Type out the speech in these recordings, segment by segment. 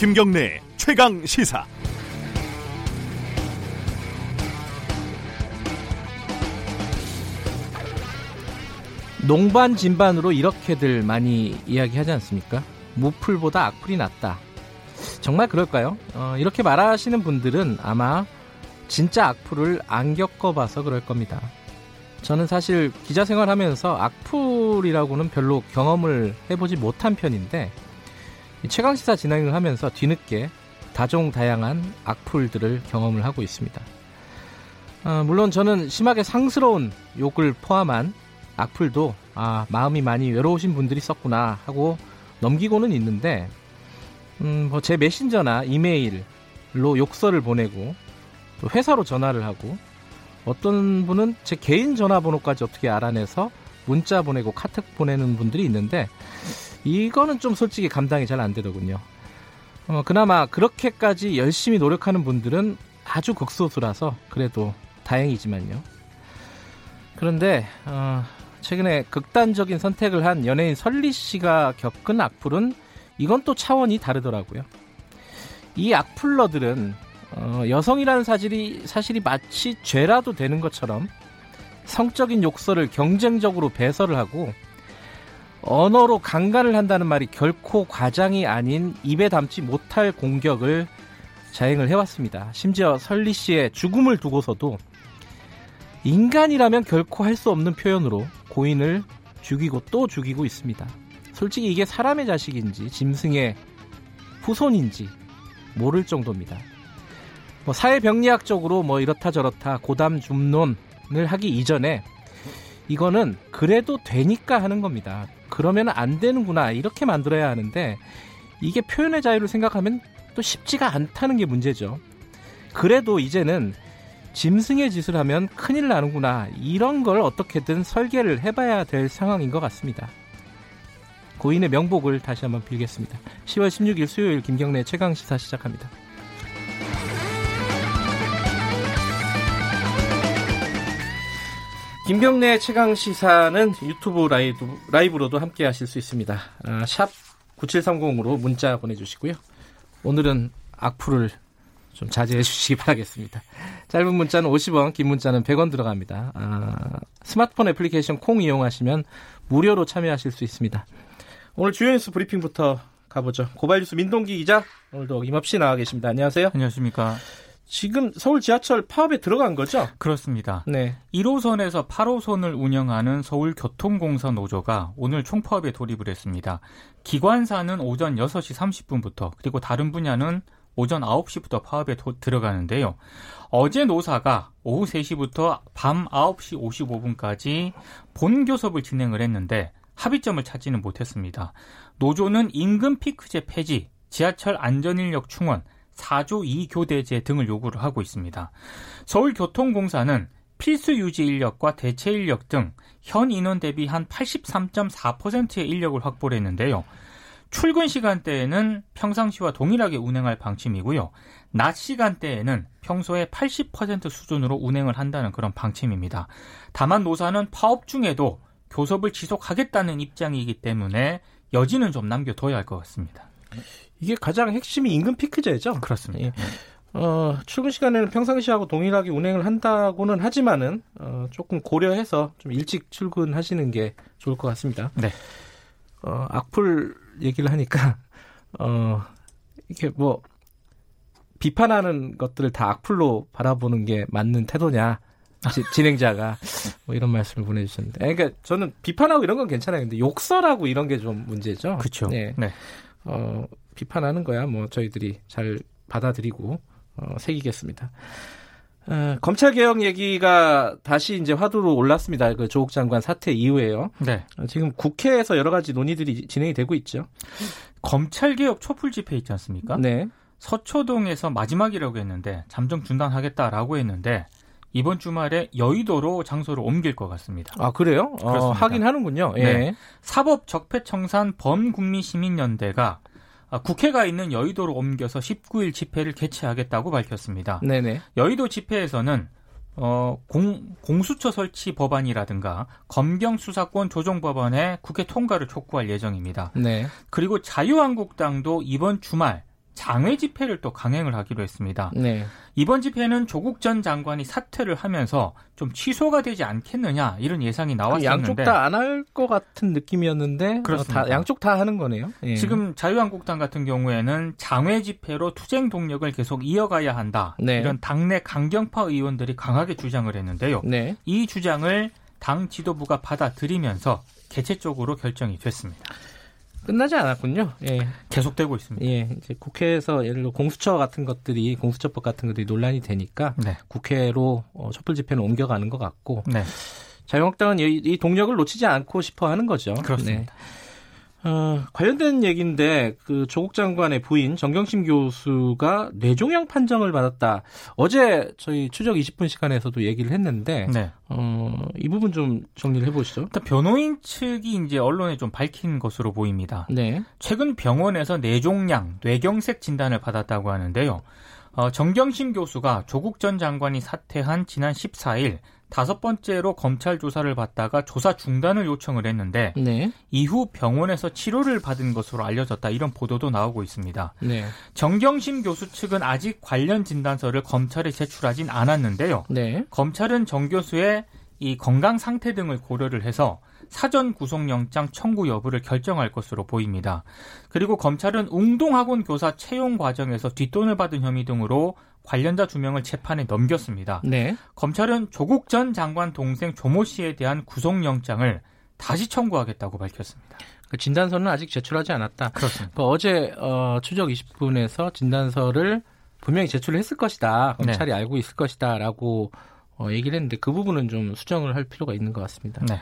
김경래 최강 시사. 농반 진반으로 이렇게들 많이 이야기하지 않습니까? 무풀보다 악풀이 낫다. 정말 그럴까요? 이렇게 말하시는 분들은 아마 진짜 악플을 안 겪어봐서 그럴 겁니다. 저는 사실 기자 생활하면서 악플이라고는 별로 경험을 해보지 못한 편인데 최강시사 진행을 하면서 뒤늦게 다종다양한 악플들을 경험을 하고 있습니다. 물론 저는 심하게 상스러운 욕을 포함한 악플도 마음이 많이 외로우신 분들이 썼구나 하고 넘기고는 있는데 제 메신저나 이메일로 욕설을 보내고 또 회사로 전화를 하고 어떤 분은 제 개인 전화번호까지 어떻게 알아내서 문자 보내고 카톡 보내는 분들이 있는데 이거는 좀 솔직히 감당이 잘 안 되더군요. 그나마 그렇게까지 열심히 노력하는 분들은 아주 극소수라서 그래도 다행이지만요. 그런데 최근에 극단적인 선택을 한 연예인 설리 씨가 겪은 악플은 이건 또 차원이 다르더라고요. 이 악플러들은 여성이라는 사실이 마치 죄라도 되는 것처럼 성적인 욕설을 경쟁적으로 배설을 하고 언어로 강간을 한다는 말이 결코 과장이 아닌 입에 담지 못할 공격을 자행을 해왔습니다. 심지어 설리 씨의 죽음을 두고서도 인간이라면 결코 할 수 없는 표현으로 고인을 죽이고 또 죽이고 있습니다. 솔직히 이게 사람의 자식인지 짐승의 후손인지 모를 정도입니다. 사회병리학적으로 이렇다 저렇다 고담줌론을 하기 이전에 이거는 그래도 되니까 하는 겁니다. 그러면 안 되는구나 이렇게 만들어야 하는데 이게 표현의 자유를 생각하면 또 쉽지가 않다는 게 문제죠. 그래도 이제는 짐승의 짓을 하면 큰일 나는구나 이런 걸 어떻게든 설계를 해봐야 될 상황인 것 같습니다. 고인의 명복을 다시 한번 빌겠습니다. 10월 16일 수요일 김경래 최강시사 시작합니다. 김경래 최강시사는 유튜브 라이브로도 함께 하실 수 있습니다. 샵 9730으로 문자 보내주시고요. 오늘은 악플을 좀 자제해 주시기 바라겠습니다. 짧은 문자는 50원, 긴 문자는 100원 들어갑니다. 스마트폰 애플리케이션 콩 이용하시면 무료로 참여하실 수 있습니다. 오늘 주요 뉴스 브리핑부터 가보죠. 고발뉴스 민동기 기자, 오늘도 어김없이 나와 계십니다. 안녕하세요. 안녕하십니까. 지금 서울 지하철 파업에 들어간 거죠? 그렇습니다. 네. 1호선에서 8호선을 운영하는 서울교통공사 노조가 오늘 총파업에 돌입을 했습니다. 기관사는 오전 6시 30분부터 그리고 다른 분야는 오전 9시부터 파업에 들어가는데요. 어제 노사가 오후 3시부터 밤 9시 55분까지 본교섭을 진행을 했는데 합의점을 찾지는 못했습니다. 노조는 임금 피크제 폐지, 지하철 안전인력 충원, 4조 2교대제 등을 요구를 하고 있습니다. 서울교통공사는 필수 유지 인력과 대체 인력 등 현 인원 대비 한 83.4%의 인력을 확보를 했는데요. 출근 시간대에는 평상시와 동일하게 운행할 방침이고요. 낮 시간대에는 평소의 80% 수준으로 운행을 한다는 그런 방침입니다. 다만 노사는 파업 중에도 교섭을 지속하겠다는 입장이기 때문에 여지는 좀 남겨둬야 할 것 같습니다. 이게 가장 핵심이 임금 피크제죠? 그렇습니다. 예. 출근 시간에는 평상시하고 동일하게 운행을 한다고는 하지만은 조금 고려해서 좀 일찍 출근하시는 게 좋을 것 같습니다. 네. 악플 얘기를 하니까 이게 비판하는 것들을 다 악플로 바라보는 게 맞는 태도냐? 진행자가 이런 말씀을 보내주셨는데, 그러니까 저는 비판하고 이런 건 괜찮아요. 근데 욕설하고 이런 게 좀 문제죠. 그렇죠. 네. 네. 비판하는 거야 저희들이 잘 받아들이고 새기겠습니다. 검찰개혁 얘기가 다시 이제 화두로 올랐습니다. 그 조국 장관 사태 이후에요. 네. 지금 국회에서 여러 가지 논의들이 진행이 되고 있죠. 검찰개혁 촛불 집회 있지 않습니까? 네. 서초동에서 마지막이라고 했는데 잠정 중단하겠다라고 했는데 이번 주말에 여의도로 장소를 옮길 것 같습니다. 아, 그래요? 하긴 하는군요. 예. 네. 사법적폐청산 범국민시민연대가 국회가 있는 여의도로 옮겨서 19일 집회를 개최하겠다고 밝혔습니다. 네네. 여의도 집회에서는 공수처 설치 법안이라든가 검경수사권 조정 법안의 국회 통과를 촉구할 예정입니다. 네. 그리고 자유한국당도 이번 주말 장외 집회를 또 강행을 하기로 했습니다. 네. 이번 집회는 조국 전 장관이 사퇴를 하면서 좀 취소가 되지 않겠느냐 이런 예상이 나왔었는데 양쪽 다 안 할 것 같은 느낌이었는데 그렇습니다. 양쪽 다 하는 거네요. 예. 지금 자유한국당 같은 경우에는 장외 집회로 투쟁 동력을 계속 이어가야 한다. 네. 이런 당내 강경파 의원들이 강하게 주장을 했는데요. 네. 이 주장을 당 지도부가 받아들이면서 개체적으로 결정이 됐습니다. 끝나지 않았군요. 예. 계속되고 있습니다. 예. 이제 국회에서 예를 들어 공수처법 같은 것들이 논란이 되니까 네. 국회로 촛불 집회는 옮겨가는 것 같고 네. 자유한국당은 이 동력을 놓치지 않고 싶어 하는 거죠. 그렇습니다. 네. 관련된 얘기인데 그 조국 장관의 부인 정경심 교수가 뇌종양 판정을 받았다. 어제 저희 추적 20분 시간에서도 얘기를 했는데 네. 이 부분 좀 정리를 해보시죠. 일단 변호인 측이 이제 언론에 좀 밝힌 것으로 보입니다. 네. 최근 병원에서 뇌종양, 뇌경색 진단을 받았다고 하는데요. 정경심 교수가 조국 전 장관이 사퇴한 지난 14일 5번째로 검찰 조사를 받다가 조사 중단을 요청을 했는데 네. 이후 병원에서 치료를 받은 것으로 알려졌다. 이런 보도도 나오고 있습니다. 네. 정경심 교수 측은 아직 관련 진단서를 검찰에 제출하진 않았는데요. 네. 검찰은 정 교수의 이 건강 상태 등을 고려를 해서 사전 구속영장 청구 여부를 결정할 것으로 보입니다. 그리고 검찰은 웅동학원 교사 채용 과정에서 뒷돈을 받은 혐의 등으로 관련자 2명을 재판에 넘겼습니다. 네. 검찰은 조국 전 장관 동생 조모 씨에 대한 구속영장을 다시 청구하겠다고 밝혔습니다. 그 진단서는 아직 제출하지 않았다. 그렇습니다. 어제 추적 20분에서 진단서를 분명히 제출했을 것이다. 검찰이 네. 알고 있을 것이다 라고 얘기를 했는데 그 부분은 좀 수정을 할 필요가 있는 것 같습니다. 네.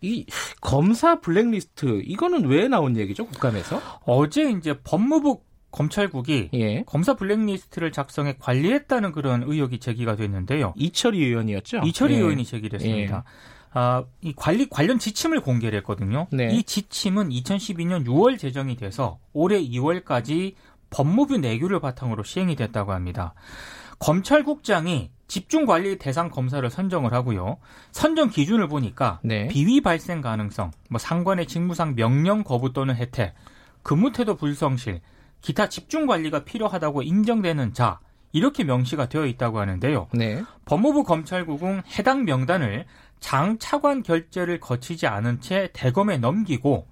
이 검사 블랙리스트 이거는 왜 나온 얘기죠? 국감에서? 어제 이제 법무부 검찰국이 예. 검사 블랙리스트를 작성해 관리했다는 그런 의혹이 제기가 됐는데요. 이철희 의원이었죠? 이철희 예. 의원이 제기됐습니다. 예. 이 관련 지침을 공개를 했거든요. 네. 이 지침은 2012년 6월 제정이 돼서 올해 2월까지 법무부 내규를 바탕으로 시행이 됐다고 합니다. 검찰국장이 집중관리 대상 검사를 선정을 하고요. 선정 기준을 보니까 네. 비위 발생 가능성, 상관의 직무상 명령 거부 또는 혜택, 근무태도 불성실, 기타 집중관리가 필요하다고 인정되는 자 이렇게 명시가 되어 있다고 하는데요. 네. 법무부 검찰국은 해당 명단을 장 차관 결재를 거치지 않은 채 대검에 넘기고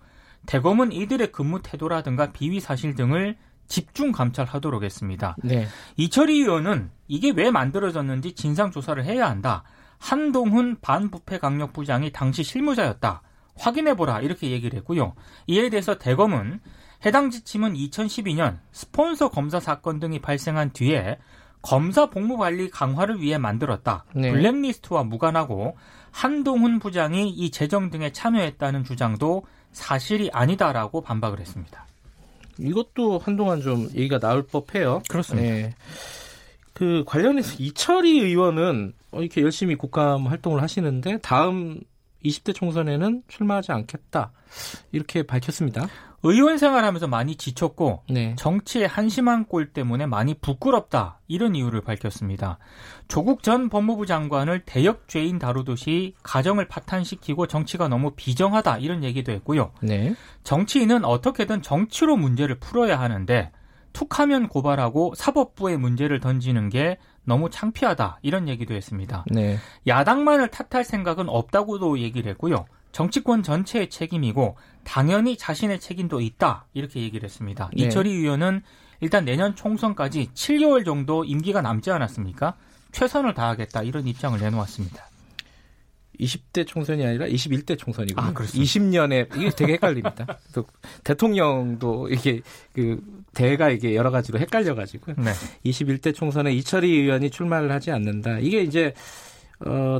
대검은 이들의 근무태도라든가 비위 사실 등을 집중 감찰하도록 했습니다. 네. 이철희 의원은 이게 왜 만들어졌는지 진상조사를 해야 한다. 한동훈 반부패강력부장이 당시 실무자였다. 확인해보라 이렇게 얘기를 했고요. 이에 대해서 대검은 해당 지침은 2012년 스폰서 검사 사건 등이 발생한 뒤에 검사 복무 관리 강화를 위해 만들었다. 네. 블랙리스트와 무관하고 한동훈 부장이 이 재정 등에 참여했다는 주장도 사실이 아니다라고 반박을 했습니다. 이것도 한동안 좀 얘기가 나올 법해요. 그렇습니다. 네. 그 관련해서 이철희 의원은 이렇게 열심히 국감 활동을 하시는데 다음 20대 총선에는 출마하지 않겠다 이렇게 밝혔습니다. 의원 생활하면서 많이 지쳤고 네. 정치의 한심한 꼴 때문에 많이 부끄럽다 이런 이유를 밝혔습니다. 조국 전 법무부 장관을 대역죄인 다루듯이 가정을 파탄시키고 정치가 너무 비정하다 이런 얘기도 했고요. 네. 정치인은 어떻게든 정치로 문제를 풀어야 하는데 툭하면 고발하고 사법부에 문제를 던지는 게 너무 창피하다 이런 얘기도 했습니다. 네. 야당만을 탓할 생각은 없다고도 얘기를 했고요. 정치권 전체의 책임이고 당연히 자신의 책임도 있다 이렇게 얘기를 했습니다. 네. 이철희 의원은 일단 내년 총선까지 7개월 정도 임기가 남지 않았습니까? 최선을 다하겠다 이런 입장을 내놓았습니다. 20대 총선이 아니라 21대 총선이고 20년에 이게 되게 헷갈립니다. 또 대통령도 이게 그 대가 이게 여러 가지로 헷갈려가지고 네. 21대 총선에 이철희 의원이 출마를 하지 않는다. 이게 이제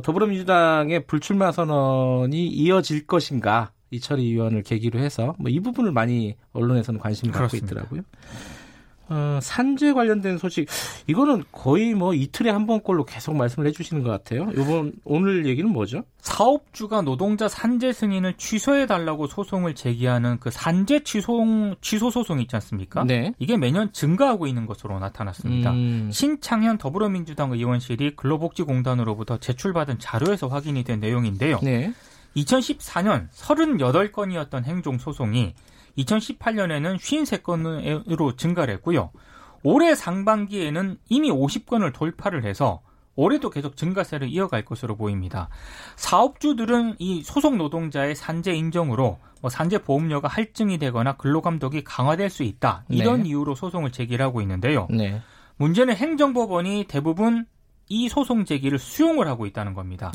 더불어민주당의 불출마 선언이 이어질 것인가 이철희 의원을 계기로 해서 이 부분을 많이 언론에서는 관심을 그렇습니다. 갖고 있더라고요. 산재 관련된 소식 이거는 거의 이틀에 한 번꼴로 계속 말씀을 해주시는 것 같아요. 오늘 얘기는 뭐죠? 사업주가 노동자 산재 승인을 취소해달라고 소송을 제기하는 그 산재 취소 소송이 있지 않습니까? 네. 이게 매년 증가하고 있는 것으로 나타났습니다. 신창현 더불어민주당 의원실이 근로복지공단으로부터 제출받은 자료에서 확인이 된 내용인데요. 네. 2014년 38건이었던 행정 소송이 2018년에는 53건으로 증가를 했고요. 올해 상반기에는 이미 50건을 돌파를 해서 올해도 계속 증가세를 이어갈 것으로 보입니다. 사업주들은 이 소속 노동자의 산재 인정으로 산재 보험료가 할증이 되거나 근로감독이 강화될 수 있다. 이런 이유로 소송을 제기하고 있는데요. 문제는 행정법원이 대부분 이 소송 제기를 수용을 하고 있다는 겁니다.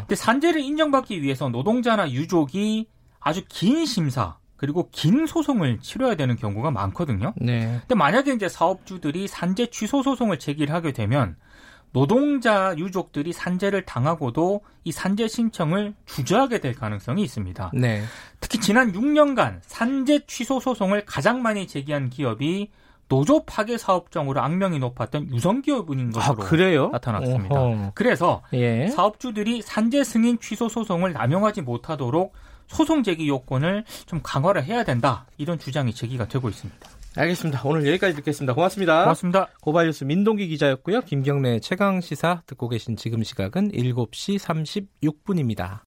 근데 산재를 인정받기 위해서 노동자나 유족이 아주 긴 심사 그리고 긴 소송을 치러야 되는 경우가 많거든요. 근데 만약에 이제 사업주들이 산재 취소 소송을 제기하게 되면 노동자 유족들이 산재를 당하고도 이 산재 신청을 주저하게 될 가능성이 있습니다. 특히 지난 6년간 산재 취소 소송을 가장 많이 제기한 기업이 노조 파괴 사업장으로 악명이 높았던 유성기업인 것으로 나타났습니다. 어허. 그래서 사업주들이 산재 승인 취소 소송을 남용하지 못하도록 소송 제기 요건을 좀 강화를 해야 된다. 이런 주장이 제기가 되고 있습니다. 알겠습니다. 오늘 여기까지 듣겠습니다. 고맙습니다. 고맙습니다. 고발뉴스 민동기 기자였고요. 김경래 최강시사 듣고 계신 지금 시각은 7시 36분입니다.